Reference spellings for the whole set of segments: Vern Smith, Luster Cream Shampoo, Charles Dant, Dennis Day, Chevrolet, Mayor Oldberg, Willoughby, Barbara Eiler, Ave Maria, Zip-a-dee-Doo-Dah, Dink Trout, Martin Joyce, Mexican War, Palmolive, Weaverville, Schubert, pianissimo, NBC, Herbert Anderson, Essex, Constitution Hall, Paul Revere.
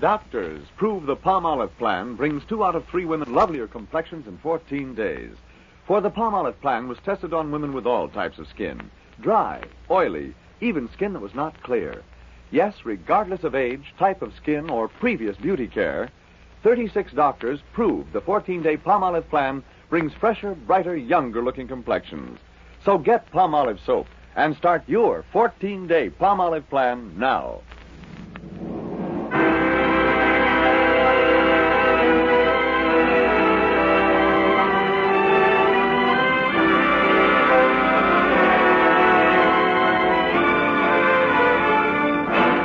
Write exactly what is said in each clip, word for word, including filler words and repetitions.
Doctors prove the Palmolive plan brings two out of three women lovelier complexions in fourteen days. For the Palmolive plan was tested on women with all types of skin. Dry, oily, even skin that was not clear. Yes, regardless of age, type of skin, or previous beauty care, thirty-six doctors proved the fourteen-day Palmolive plan brings fresher, brighter, younger-looking complexions. So get Palmolive soap and start your fourteen-day Palmolive plan now.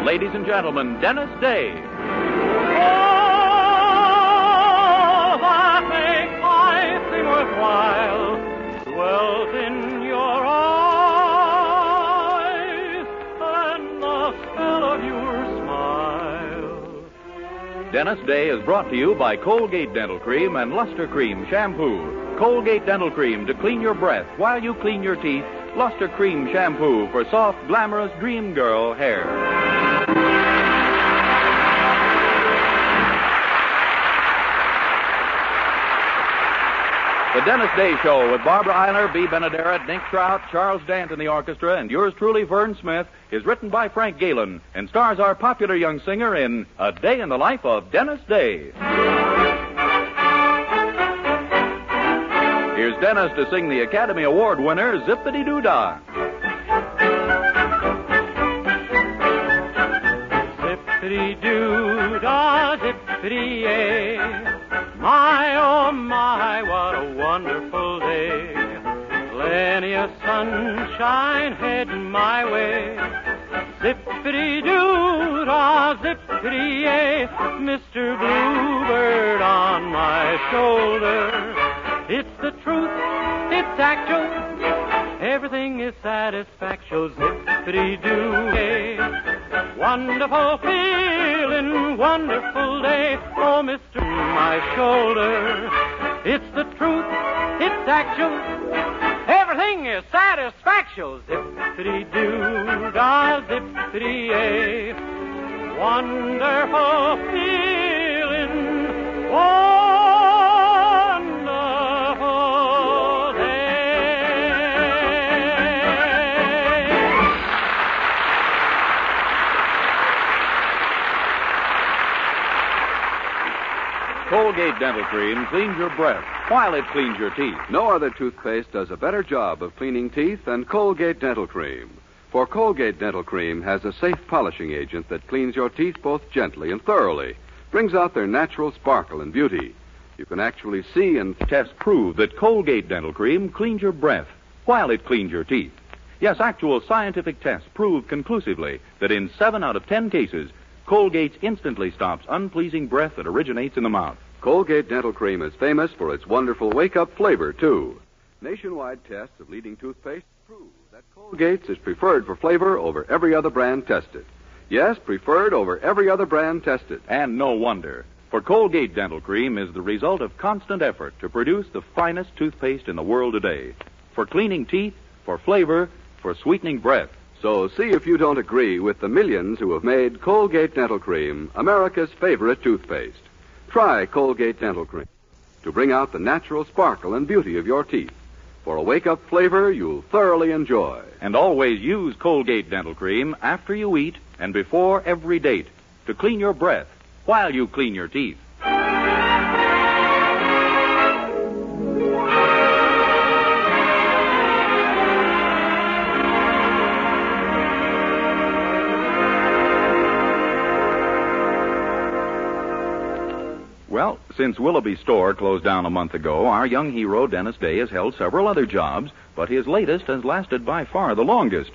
Ladies and gentlemen, Dennis Day. Oh, that makes life seem worthwhile. Dwells in your eyes, and the spell of your smile. Dennis Day is brought to you by Colgate Dental Cream and Luster Cream Shampoo. Colgate Dental Cream to clean your breath while you clean your teeth. Luster Cream Shampoo for soft, glamorous dream girl hair. The Dennis Day Show with Barbara Eiler, Bea Benaderet, Dink Trout, Charles Dant in the orchestra, and yours truly, Vern Smith, is written by Frank Galen and stars our popular young singer in A Day in the Life of Dennis Day. Here's Dennis to sing the Academy Award winner, Zip-a-dee-Doo-Dah. Zip-a-dee-Doo-Dah, zip-a-dee-ay. My, oh my, what a wonderful day. Plenty of sunshine heading my way. Zip-a-dee-doo-dah, zip-a-dee-ay, Mister Bluebird on my shoulder. It's the truth, it's actual, everything is satisfactual. Zip-a-dee-doo-ay, wonderful feeling, wonderful day. Oh, Mister My shoulder, it's the truth, it's actual, everything is satisfactual. Zip-a-dee-doo-dah, zip-a-dee-ay, wonderful feeling, wonderful day. Colgate Dental Cream cleans your breath while it cleans your teeth. No other toothpaste does a better job of cleaning teeth than Colgate Dental Cream. For Colgate Dental Cream has a safe polishing agent that cleans your teeth both gently and thoroughly, brings out their natural sparkle and beauty. You can actually see and tests prove that Colgate Dental Cream cleans your breath while it cleans your teeth. Yes, actual scientific tests prove conclusively that in seven out of ten cases, Colgate instantly stops unpleasing breath that originates in the mouth. Colgate Dental Cream is famous for its wonderful wake-up flavor, too. Nationwide tests of leading toothpaste prove that Colgate's is preferred for flavor over every other brand tested. Yes, preferred over every other brand tested. And no wonder, for Colgate Dental Cream is the result of constant effort to produce the finest toothpaste in the world today. For cleaning teeth, for flavor, for sweetening breath. So see if you don't agree with the millions who have made Colgate Dental Cream America's favorite toothpaste. Try Colgate Dental Cream to bring out the natural sparkle and beauty of your teeth. For a wake-up flavor you'll thoroughly enjoy. And always use Colgate Dental Cream after you eat and before every date to clean your breath while you clean your teeth. Well, since Willoughby's store closed down a month ago, our young hero, Dennis Day, has held several other jobs, but his latest has lasted by far the longest.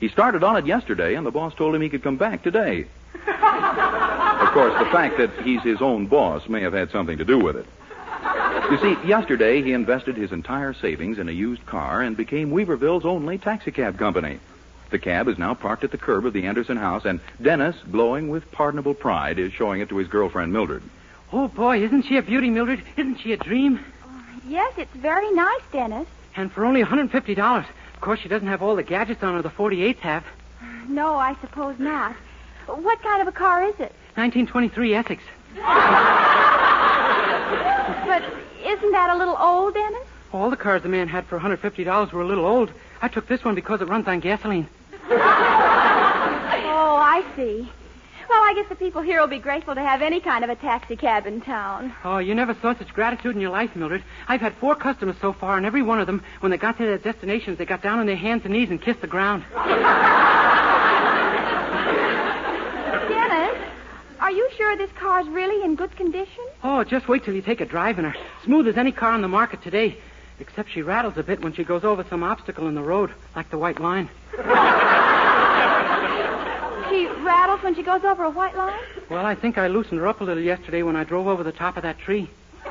He started on it yesterday, and the boss told him he could come back today. Of course, the fact that he's his own boss may have had something to do with it. You see, yesterday he invested his entire savings in a used car and became Weaverville's only taxicab company. The cab is now parked at the curb of the Anderson house, and Dennis, glowing with pardonable pride, is showing it to his girlfriend, Mildred. Oh, boy, isn't she a beauty, Mildred? Isn't she a dream? Oh, yes, it's very nice, Dennis. And for only one hundred fifty dollars. Of course, she doesn't have all the gadgets on her the forty-eights have. No, I suppose not. What kind of a car is it? nineteen twenty-three Essex. But isn't that a little old, Dennis? All the cars the man had for one hundred fifty dollars were a little old. I took this one because it runs on gasoline. Oh, I see. Well, I guess the people here will be grateful to have any kind of a taxi cab in town. Oh, you never saw such gratitude in your life, Mildred. I've had four customers so far, and every one of them, when they got to their destinations, they got down on their hands and knees and kissed the ground. Dennis, are you sure this car's really in good condition? Oh, just wait till you take a drive in her. Smooth as any car on the market today, except she rattles a bit when she goes over some obstacle in the road, like the white line. She rattles when she goes over a white line? Well, I think I loosened her up a little yesterday when I drove over the top of that tree. The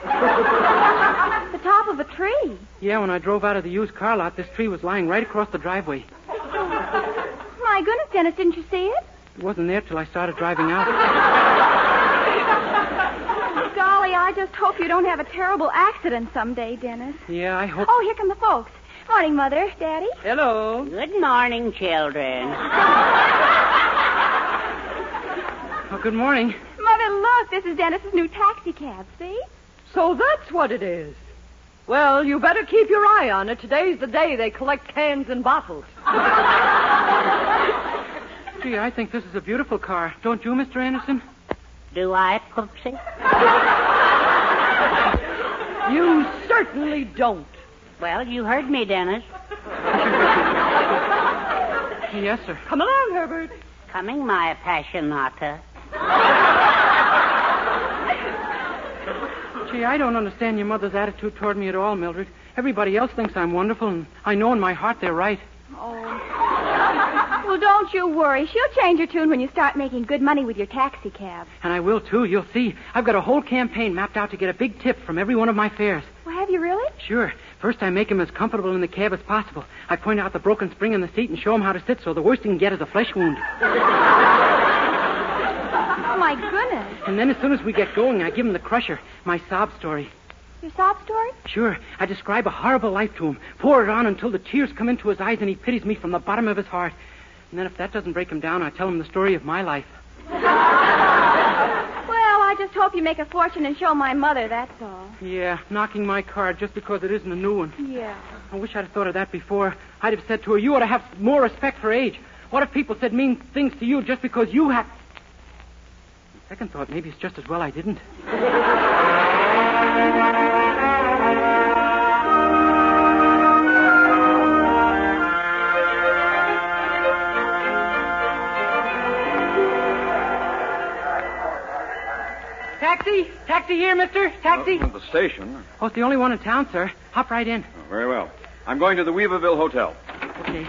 top of a tree? Yeah, when I drove out of the used car lot, this tree was lying right across the driveway. My goodness, Dennis, didn't you see it? It wasn't there till I started driving out. Golly, I just hope you don't have a terrible accident someday, Dennis. Yeah, I hope... Oh, here come the folks. Morning, Mother, Daddy. Hello. Good morning, children. Oh, good morning. Mother, look, this is Dennis's new taxi cab, see? So that's what it is. Well, you better keep your eye on it. Today's the day they collect cans and bottles. Gee, I think this is a beautiful car. Don't you, Mister Anderson? Do I, Poopsie? You certainly don't. Well, you heard me, Dennis. Yes, sir. Come along, Herbert. Coming, my passionata. Gee, I don't understand your mother's attitude toward me at all, Mildred. Everybody else thinks I'm wonderful, and I know in my heart they're right. Oh. Well, don't you worry. She'll change her tune when you start making good money with your taxi cab. And I will, too. You'll see. I've got a whole campaign mapped out to get a big tip from every one of my fares. Well, have you really? Sure. First, I make him as comfortable in the cab as possible. I point out the broken spring in the seat and show him how to sit so the worst he can get is a flesh wound. Oh, my goodness. And then as soon as we get going, I give him the crusher, my sob story. Your sob story? Sure. I describe a horrible life to him, pour it on until the tears come into his eyes and he pities me from the bottom of his heart. And then if that doesn't break him down, I tell him the story of my life. I just hope you make a fortune and show my mother, that's all. Yeah, knocking my car just because it isn't a new one. Yeah. I wish I'd have thought of that before. I'd have said to her, you ought to have more respect for age. What if people said mean things to you just because you have... Second thought, maybe it's just as well I didn't. Taxi? Taxi here, mister? Taxi? Not at the station. Oh, it's the only one in town, sir. Hop right in. Oh, very well. I'm going to the Weaverville Hotel. Okay.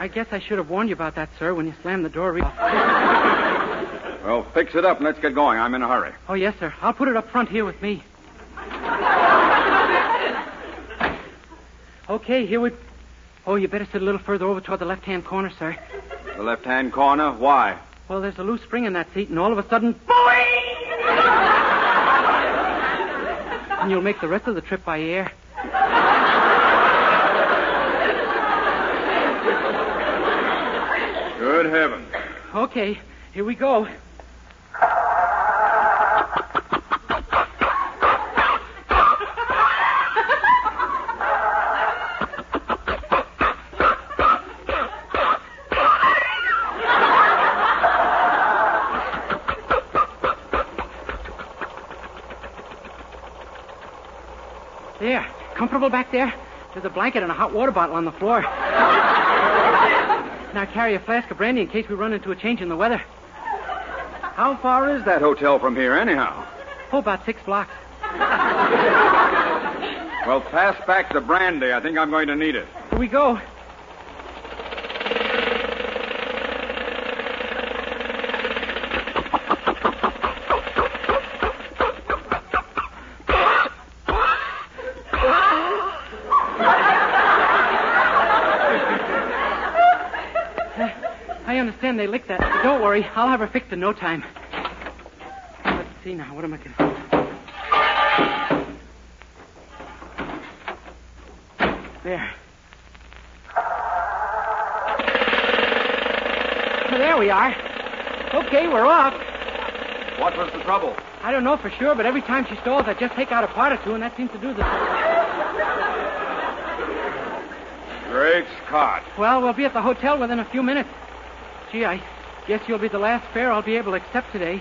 I guess I should have warned you about that, sir, when you slammed the door. Re- well, fix it up and let's get going. I'm in a hurry. Oh, yes, sir. I'll put it up front here with me. Okay, here we... Oh, you better sit a little further over toward the left-hand corner, sir. The left-hand corner? Why? Well, there's a loose spring in that seat, and all of a sudden... Boing! And you'll make the rest of the trip by air. Good heavens. Okay, here we go. There. Comfortable back there? There's a blanket and a hot water bottle on the floor. Now carry a flask of brandy in case we run into a change in the weather. How far is that hotel from here, anyhow? Oh, about six blocks. Well, pass back the brandy. I think I'm going to need it. Here we go. They licked that. Don't worry. I'll have her fixed in no time. Let's see now. What am I going to do? There. There we are. Okay, we're off. What was the trouble? I don't know for sure, but every time she stalls, I just take out a part or two, and that seems to do the same. Great Scott. Well, we'll be at the hotel within a few minutes. Gee, I guess you'll be the last fare I'll be able to accept today.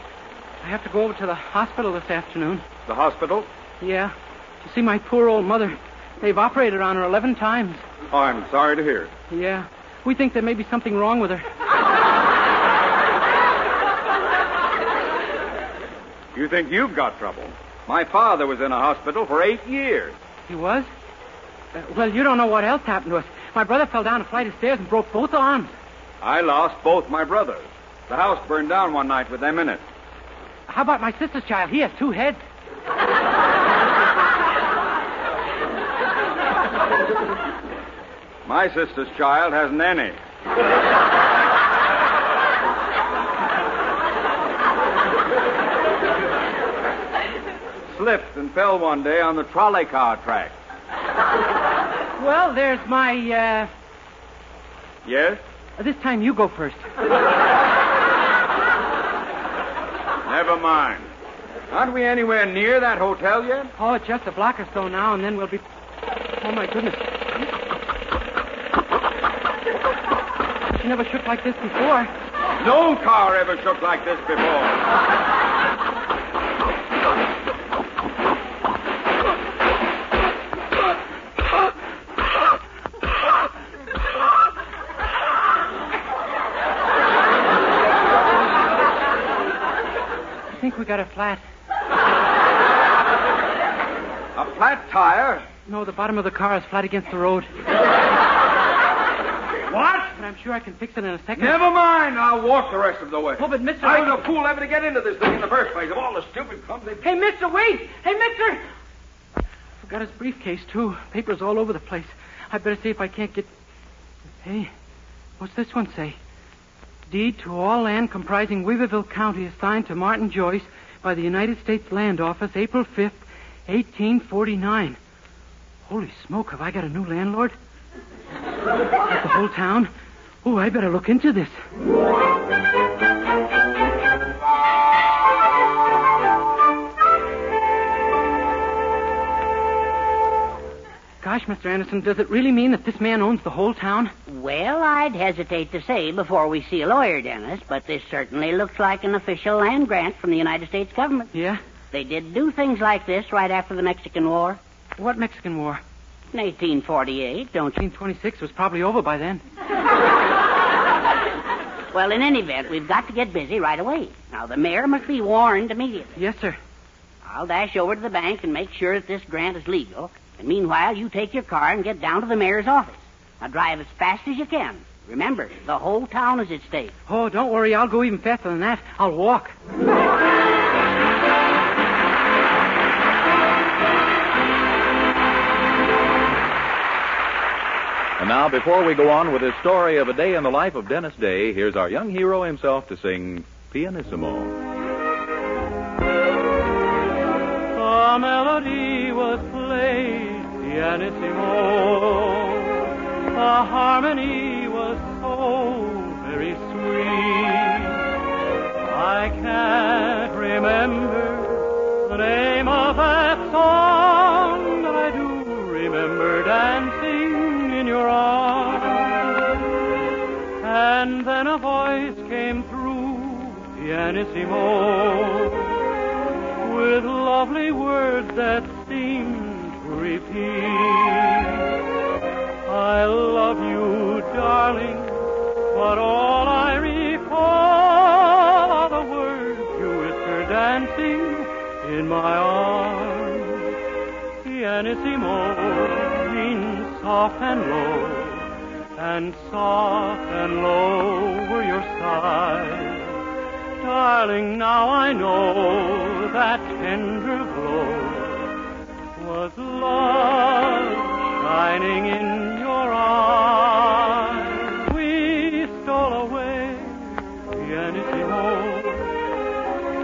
I have to go over to the hospital this afternoon. The hospital? Yeah. To see my poor old mother. They've operated on her eleven times. Oh, I'm sorry to hear it. Yeah. We think there may be something wrong with her. You think you've got trouble? My father was in a hospital for eight years. He was? Uh, well, you don't know what else happened to us. My brother fell down a flight of stairs and broke both arms. I lost both my brothers. The house burned down one night with them in it. How about my sister's child? He has two heads. My sister's child hasn't any. Slipped and fell one day on the trolley car track. Well, there's my, uh... Yes? This time you go first. Never mind. Aren't we anywhere near that hotel yet? Oh, just a block or so now, and then we'll be... Oh, my goodness. She never shook like this before. No car ever shook like this before. I think we got a flat. A flat tire? No, the bottom of the car is flat against the road. What? But I'm sure I can fix it in a second. Never mind. I'll walk the rest of the way. Oh, but Mister I was a fool ever to get into this thing in the first place. Of all the stupid clumsy... Hey, mister, wait. Hey, mister. Forgot his briefcase, too. Papers all over the place. I better see if I can't get... Hey, what's this one say? Deed to all land comprising Weaverville County assigned to Martin Joyce by the United States Land Office, April fifth, eighteen forty-nine. Holy smoke, have I got a new landlord? Got the whole town? Oh, I better look into this. Gosh, Mister Anderson, does it really mean that this man owns the whole town? Well, I'd hesitate to say before we see a lawyer, Dennis, but this certainly looks like an official land grant from the United States government. Yeah? They did do things like this right after the Mexican War. What Mexican War? eighteen forty-eight, don't you? eighteen twenty-six was probably over by then. Well, in any event, we've got to get busy right away. Now, the mayor must be warned immediately. Yes, sir. I'll dash over to the bank and make sure that this grant is legal... And meanwhile, you take your car and get down to the mayor's office. Now, drive as fast as you can. Remember, the whole town is at stake. Oh, don't worry. I'll go even faster than that. I'll walk. And now, before we go on with this story of a day in the life of Dennis Day, here's our young hero himself to sing Pianissimo. The melody was played pianissimo. The harmony was so very sweet. I can't remember the name of that song, but I do remember dancing in your arms. And then a voice came through pianissimo, with lovely words that seem to repeat, I love you, darling, but all I recall are the words you whisper dancing in my arms. Pianissimo means soft and low, and soft and low were your sighs. Darling, now I know that tender glow was love shining in your eyes. We stole away, pianissimo,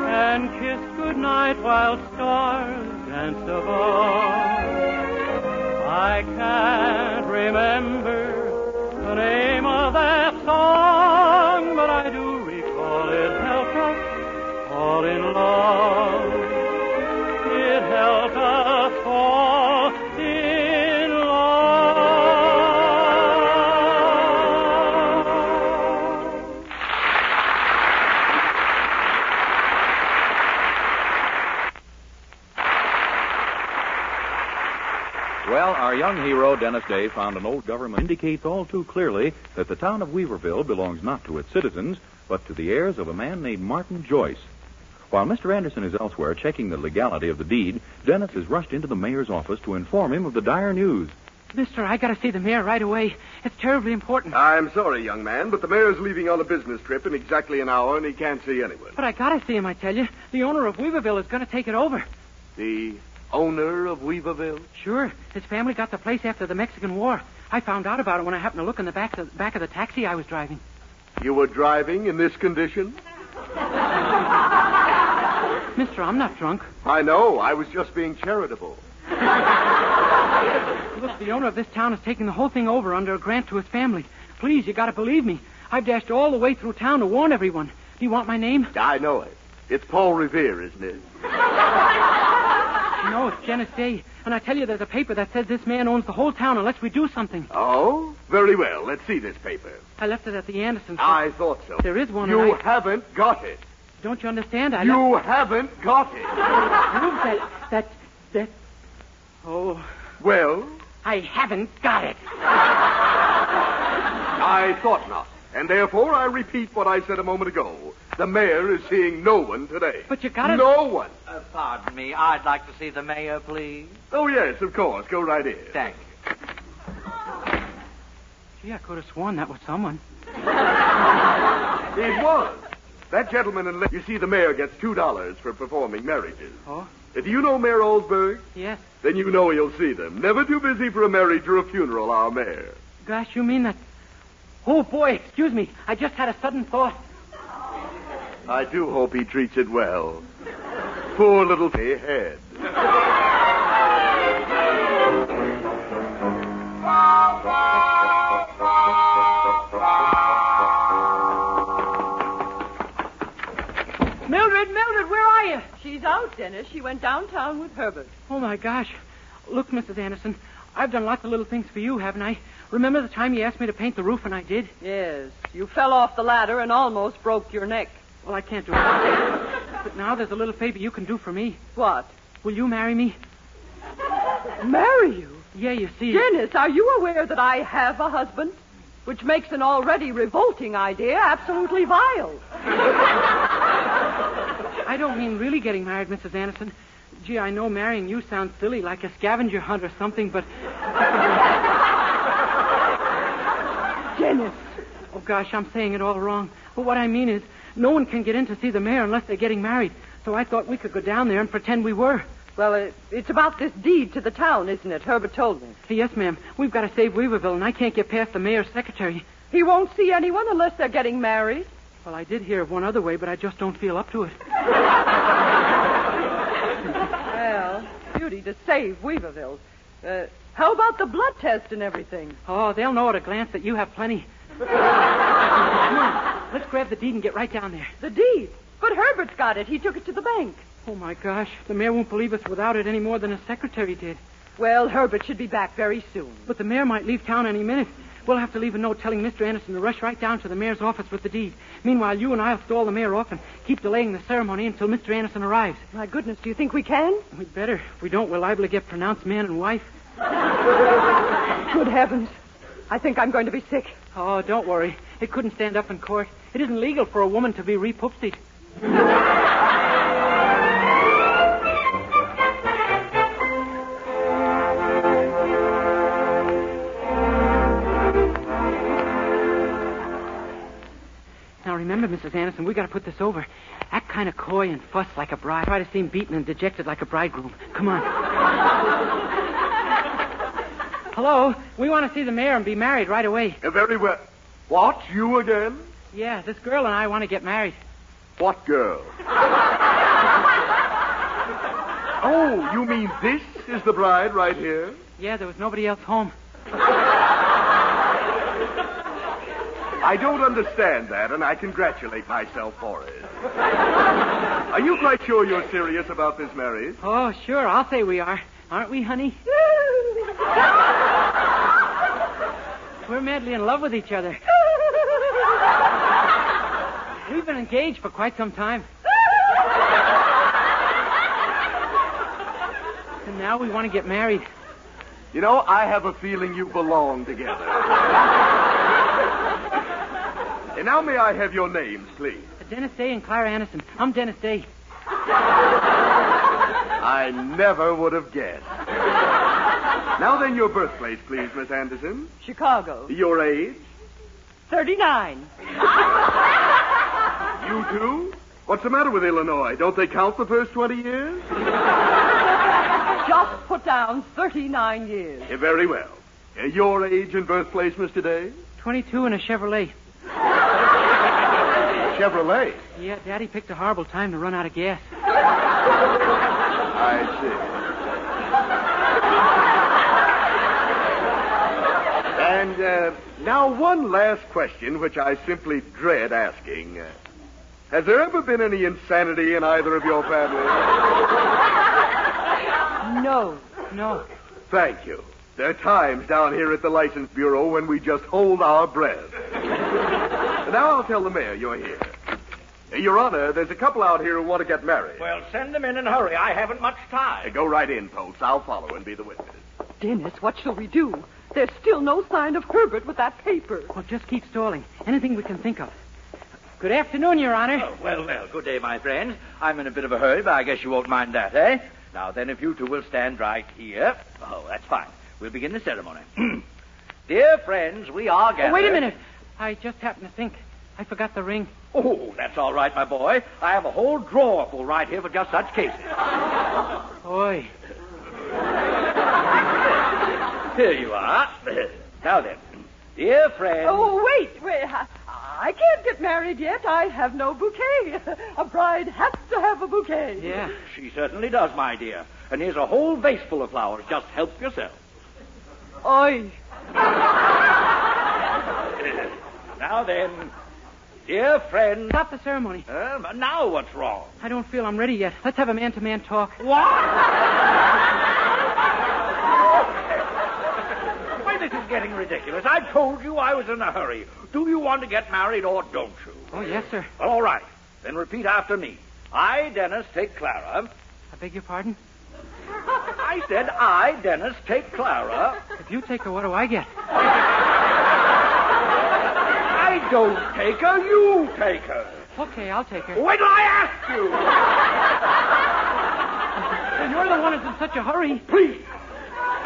and kissed goodnight while stars danced above. I can't remember the name of that song, but I do young hero, Dennis Day, found an old government indicates all too clearly that the town of Weaverville belongs not to its citizens, but to the heirs of a man named Martin Joyce. While Mister Anderson is elsewhere checking the legality of the deed, Dennis is rushed into the mayor's office to inform him of the dire news. Mister, I gotta see the mayor right away. It's terribly important. I'm sorry, young man, but the mayor's leaving on a business trip in exactly an hour, and he can't see anyone. But I gotta see him, I tell you. The owner of Weaverville is gonna take it over. The owner of Weaverville? Sure. His family got the place after the Mexican War. I found out about it when I happened to look in the back of, back of the taxi I was driving. You were driving in this condition? Mister, I'm not drunk. I know. I was just being charitable. Look, the owner of this town is taking the whole thing over under a grant to his family. Please, you gotta believe me. I've dashed all the way through town to warn everyone. Do you want my name? I know it. It's Paul Revere, isn't it? No, it's Dennis Day. And I tell you, there's a paper that says this man owns the whole town unless we do something. Oh? Very well. Let's see this paper. I left it at the Anderson. I thought so. There is one. You I... haven't got it. Don't you understand? I You left... haven't got it. that, that, that... Oh. Well? I haven't got it. I thought not. And therefore, I repeat what I said a moment ago. The mayor is seeing no one today. But you gotta... No one. Uh, pardon me. I'd like to see the mayor, please. Oh, yes, of course. Go right in. Thank you. Gee, I could have sworn that was someone. It was. That gentleman and lady... You see, the mayor gets two dollars for performing marriages. Oh? Do you know Mayor Oldberg? Yes. Then you know he'll see them. Never too busy for a marriage or a funeral, our mayor. Gosh, you mean that... Oh, boy, excuse me. I just had a sudden thought. I do hope he treats it well. Poor little head. Mildred, Mildred, where are you? She's out, Dennis. She went downtown with Herbert. Oh, my gosh. Look, Missus Anderson, I've done lots of little things for you, haven't I? Remember the time you asked me to paint the roof and I did? Yes. You fell off the ladder and almost broke your neck. Well, I can't do it. But now there's a little favor you can do for me. What? Will you marry me? Marry you? Yeah, you see... Dennis, are you aware that I have a husband? Which makes an already revolting idea absolutely vile. I don't mean really getting married, Missus Anderson. Gee, I know marrying you sounds silly, like a scavenger hunt or something, but... Dennis. Oh, gosh, I'm saying it all wrong. But what I mean is, no one can get in to see the mayor unless they're getting married. So I thought we could go down there and pretend we were. Well, it, it's about this deed to the town, isn't it? Herbert told me. Yes, ma'am. We've got to save Weaverville, and I can't get past the mayor's secretary. He won't see anyone unless they're getting married. Well, I did hear of one other way, but I just don't feel up to it. Well, duty to save Weaverville. Uh, how about the blood test and everything? Oh, they'll know at a glance that you have plenty. Let's grab the deed and get right down there. The deed? But Herbert's got it. He took it to the bank. Oh, my gosh. The mayor won't believe us without it any more than his secretary did. Well, Herbert should be back very soon. But the mayor might leave town any minute. We'll have to leave a note telling Mister Anderson to rush right down to the mayor's office with the deed. Meanwhile, you and I will stall the mayor off and keep delaying the ceremony until Mister Anderson arrives. My goodness, do you think we can? We'd better. If we don't, we're liable to get pronounced man and wife. Good heavens. I think I'm going to be sick. Oh, don't worry. It couldn't stand up in court. It isn't legal for a woman to be re-poopsied. Now, remember, Missus Anderson, we got to put this over. Act kind of coy and fuss like a bride. Try to seem beaten and dejected like a bridegroom. Come on. Hello? We want to see the mayor and be married right away. Uh, very well. What? You again? Yeah, this girl and I want to get married. What girl? Oh, you mean this is the bride right here? Yeah, there was nobody else home. I don't understand that, and I congratulate myself for it. Are you quite sure you're serious about this marriage? Oh, sure. I'll say we are. Aren't we, honey? We're madly in love with each other. We've been engaged for quite some time. And now we want to get married. You know, I have a feeling you belong together. And now may I have your names, please? Dennis Day and Clara Anderson. I'm Dennis Day. I never would have guessed. Now then, your birthplace, please, Miss Anderson. Chicago. Your age? thirty-nine. You too? What's the matter with Illinois? Don't they count the first twenty years? Just put down thirty-nine years. Yeah, very well. Uh, your age and birthplace, Mister Day? twenty-two and a Chevrolet. Chevrolet? Yeah, Daddy picked a horrible time to run out of gas. I see. And uh, now one last question, which I simply dread asking. Uh, has there ever been any insanity in either of your families? No, no. Thank you. There are times down here at the License Bureau when we just hold our breath. Now I'll tell the mayor you're here. Your Honor, there's a couple out here who want to get married. Well, send them in and hurry. I haven't much time. Go right in, folks. I'll follow and be the witness. Dennis, what shall we do? There's still no sign of Herbert with that paper. Well, just keep stalling. Anything we can think of. Good afternoon, Your Honor. Oh, well, well, good day, my friend. I'm in a bit of a hurry, but I guess you won't mind that, eh? Now then, if you two will stand right here. Oh, that's fine. We'll begin the ceremony. Dear friends, we are gathered... Oh, wait a minute. I just happened to think. I forgot the ring. Oh, that's all right, my boy. I have a whole drawer full right here for just such cases. Boy. Here you are. Now then, dear friend. Oh, wait, wait. I can't get married yet. I have no bouquet. A bride has to have a bouquet. Yeah, she certainly does, my dear. And here's a whole vase full of flowers. Just help yourself. Oi. Now then, dear friend... Stop the ceremony. Uh, now what's wrong? I don't feel I'm ready yet. Let's have a man-to-man talk. What? Why, this is getting ridiculous. I told you I was in a hurry. Do you want to get married or don't you? Oh, yes, sir. Well, all right. Then repeat after me. I, Dennis, take Clara... I beg your pardon? I said I, Dennis, take Clara... If you take her, what do I get? Don't take her. You take her. Okay, I'll take her. Wait till I ask you. Well, you're the one who's in such a hurry. Please.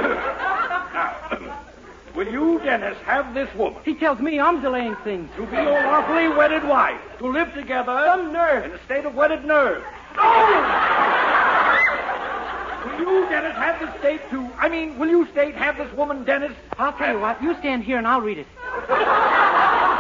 Now, will you, Dennis, have this woman? He tells me I'm delaying things. To be your lawfully wedded wife. To live together. Some nerve. In a state of wedded nerve. No! Will you, Dennis, have this state to... I mean, will you state have this woman, Dennis? I'll tell you what. You stand here and I'll read it.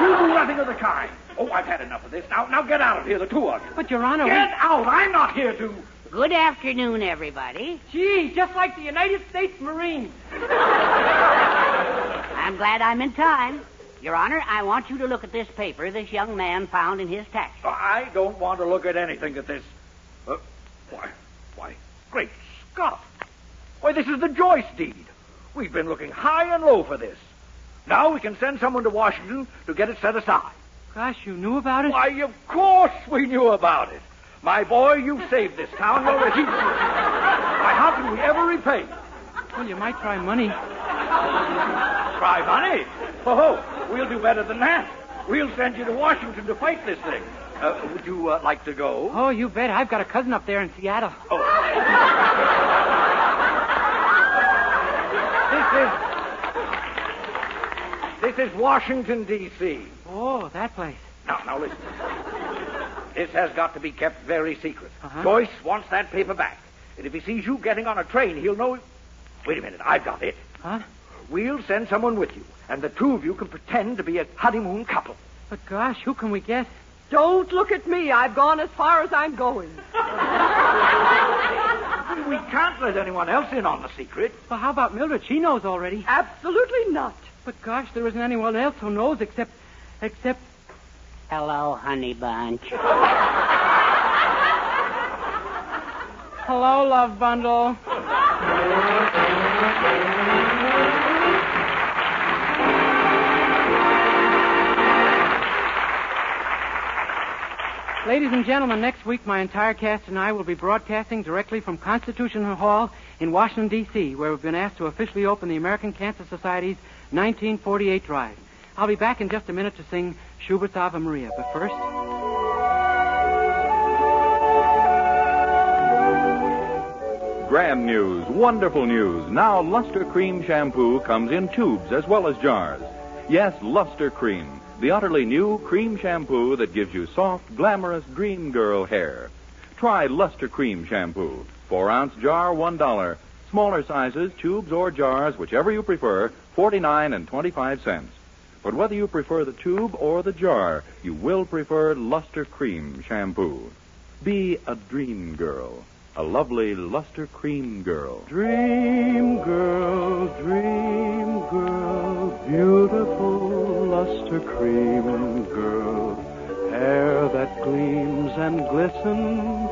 You do nothing of the kind. Oh, I've had enough of this. Now, now get out of here, the two of you. But, Your Honor... Get we... out! I'm not here to... Good afternoon, everybody. Gee, just like the United States Marines. I'm glad I'm in time. Your Honor, I want you to look at this paper this young man found in his taxi. Oh, I don't want to look at anything at this... Uh, why, why, great Scott. Why, this is the Joyce deed. We've been looking high and low for this. Now we can send someone to Washington to get it set aside. Gosh, you knew about it? Why, of course we knew about it. My boy, you've saved this town. You're a hero. Why, how can we ever repay you? Well, you might try money. Try money? Oh, ho, we'll do better than that. We'll send you to Washington to fight this thing. Uh, would you uh, like to go? Oh, you bet. I've got a cousin up there in Seattle. Oh. This is... This is Washington, D C Oh, that place. Now, now listen. This has got to be kept very secret. Uh-huh. Joyce wants that paper back. And if he sees you getting on a train, he'll know... Wait a minute, I've got it. Huh? We'll send someone with you, and the two of you can pretend to be a honeymoon couple. But gosh, who can we get? Don't look at me. I've gone as far as I'm going. We can't let anyone else in on the secret. Well, how about Mildred? She knows already. Absolutely not. But, gosh, there isn't anyone else who knows except... except... Hello, honey bunch. Hello, love bundle. Ladies and gentlemen, next week my entire cast and I will be broadcasting directly from Constitution Hall in Washington, D C, where we've been asked to officially open the American Cancer Society's nineteen forty-eight drive. I'll be back in just a minute to sing Schubert's Ave Maria, but first... Grand news, wonderful news. Now Luster Cream Shampoo comes in tubes as well as jars. Yes, Luster Cream, the utterly new cream shampoo that gives you soft, glamorous dream girl hair. Try Luster Cream Shampoo. Four-ounce jar, one dollar. Smaller sizes, tubes or jars, whichever you prefer, forty-nine and twenty-five cents. But whether you prefer the tube or the jar, you will prefer Luster Cream Shampoo. Be a dream girl. A lovely Luster Cream girl. Dream girl, dream girl, beautiful Luster Cream girl. Hair that gleams and glistens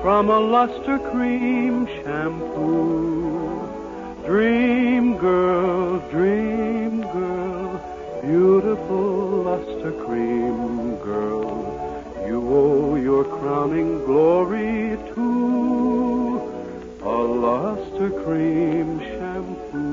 from a Luster Cream shampoo. Dream girl, dream girl, beautiful Luster Cream girl. You owe your crowning glory to a Luster Cream shampoo.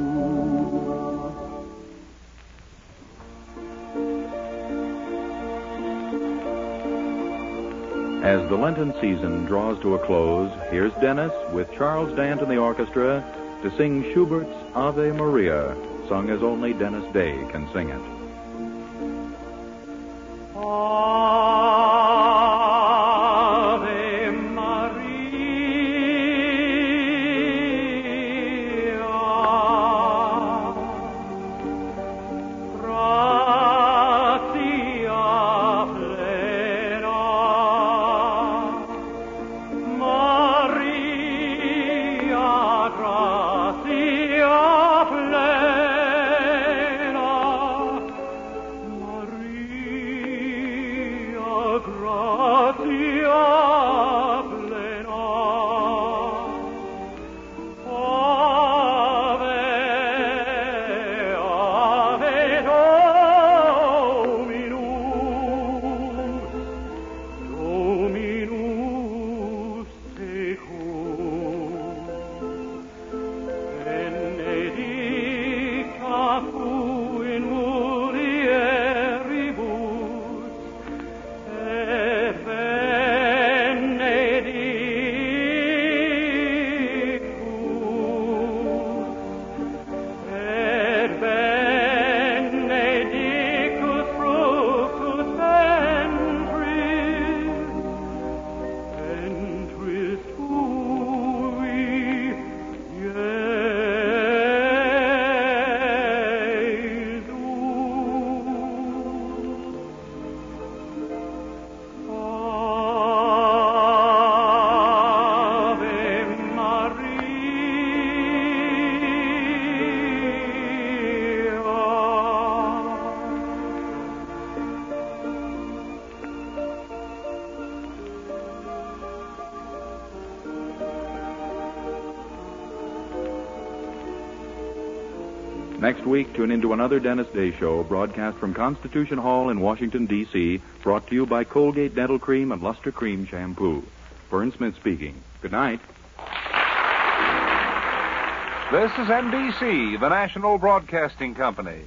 As the Lenten season draws to a close, here's Dennis with Charles Dant and the orchestra to sing Schubert's Ave Maria, sung as only Dennis Day can sing it. Ah. Next week, tune into another Dennis Day Show broadcast from Constitution Hall in Washington, D C, brought to you by Colgate Dental Cream and Luster Cream Shampoo. Vern Smith speaking. Good night. This is N B C, the national broadcasting company.